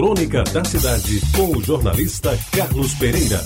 Crônica da Cidade, com o jornalista Carlos Pereira.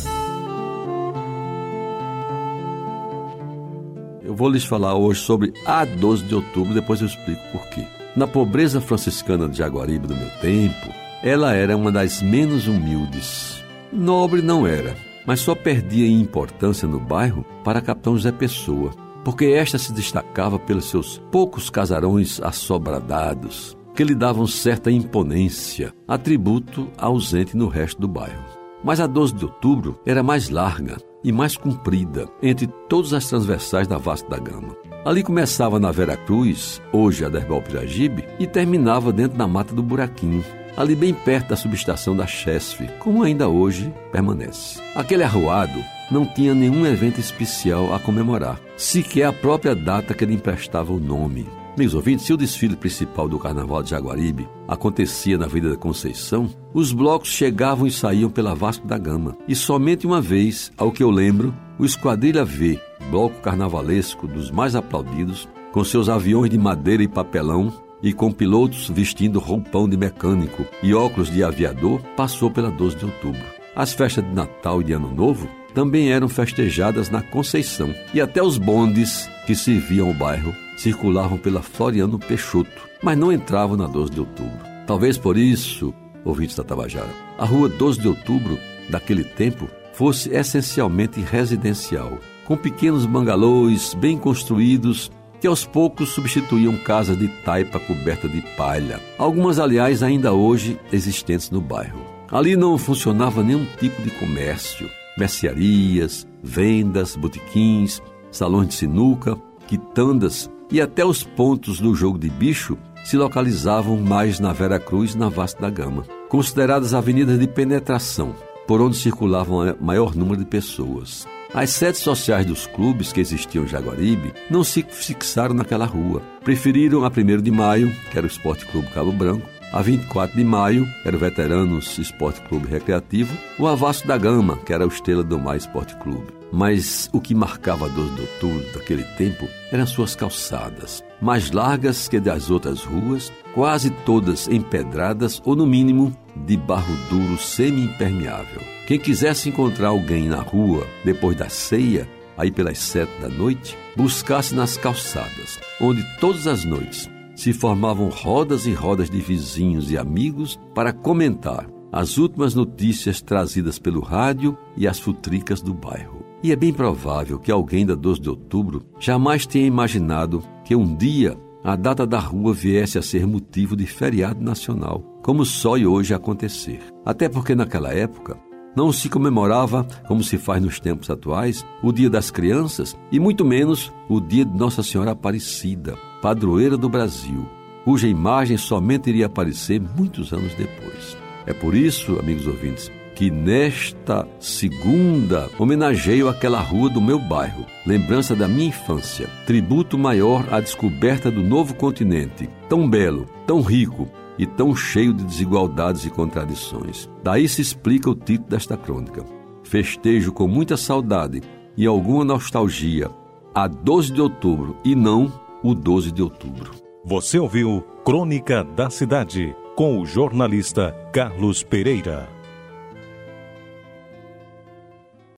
Eu vou lhes falar hoje sobre a 12 de outubro, depois eu explico por quê. Na pobreza franciscana de Jaguaribe do meu tempo, ela era uma das menos humildes. Nobre não era, mas só perdia em importância no bairro para Capitão José Pessoa, porque esta se destacava pelos seus poucos casarões assobradados, que lhe davam certa imponência, atributo ausente no resto do bairro. Mas a 12 de outubro era mais larga e mais comprida entre todas as transversais da Vasco da Gama. Ali começava na Vera Cruz, hoje a Derbal-Piragibe, e terminava dentro da Mata do Buraquim, ali bem perto da subestação da Chesf, como ainda hoje permanece. Aquele arruado não tinha nenhum evento especial a comemorar, sequer a própria data que lhe emprestava o nome. Meus ouvintes, se o desfile principal do Carnaval de Jaguaribe acontecia na Vila da Conceição, os blocos chegavam e saíam pela Vasco da Gama. E somente uma vez, ao que eu lembro, o Esquadrilha V, bloco carnavalesco dos mais aplaudidos, com seus aviões de madeira e papelão e com pilotos vestindo roupão de mecânico e óculos de aviador, passou pela 12 de outubro. As festas de Natal e de Ano Novo também eram festejadas na Conceição, e até os bondes que serviam o bairro circulavam pela Floriano Peixoto, mas não entravam na 12 de outubro. Talvez por isso, ouvintes da Tabajara, a rua 12 de outubro daquele tempo fosse essencialmente residencial, com pequenos bangalôs bem construídos que aos poucos substituíam casas de taipa coberta de palha, algumas aliás ainda hoje existentes no bairro. Ali não funcionava nenhum tipo de comércio, mercearias, vendas, botequins, salões de sinuca, quitandas e até os pontos do jogo de bicho se localizavam mais na Vera Cruz e na Vasco da Gama, consideradas avenidas de penetração, por onde circulavam o maior número de pessoas. As sedes sociais dos clubes que existiam em Jaguaribe não se fixaram naquela rua. Preferiram a 1º de maio, que era o Esporte Clube Cabo Branco, a 24 de maio, que era o Veteranos Esporte Clube Recreativo, ou a Vasco da Gama, que era o Estrela do Mar Esporte Clube. Mas o que marcava a 12 de outubro daquele tempo eram suas calçadas, mais largas que das outras ruas, quase todas empedradas ou, no mínimo, de barro duro semi-impermeável. Quem quisesse encontrar alguém na rua depois da ceia, aí pelas 7 da noite, buscasse nas calçadas, onde todas as noites se formavam rodas e rodas de vizinhos e amigos para comentar as últimas notícias trazidas pelo rádio e as futricas do bairro. E é bem provável que alguém da 12 de outubro jamais tenha imaginado que um dia a data da rua viesse a ser motivo de feriado nacional, como sói hoje acontecer. Até porque naquela época não se comemorava, como se faz nos tempos atuais, o Dia das Crianças e muito menos o Dia de Nossa Senhora Aparecida, padroeira do Brasil, cuja imagem somente iria aparecer muitos anos depois. É por isso, amigos ouvintes, que nesta segunda homenageio aquela rua do meu bairro, lembrança da minha infância, tributo maior à descoberta do novo continente, tão belo, tão rico e tão cheio de desigualdades e contradições. Daí se explica o título desta crônica. Festejo com muita saudade e alguma nostalgia a 12 de outubro e não o 12 de outubro. Você ouviu Crônica da Cidade com o jornalista Carlos Pereira.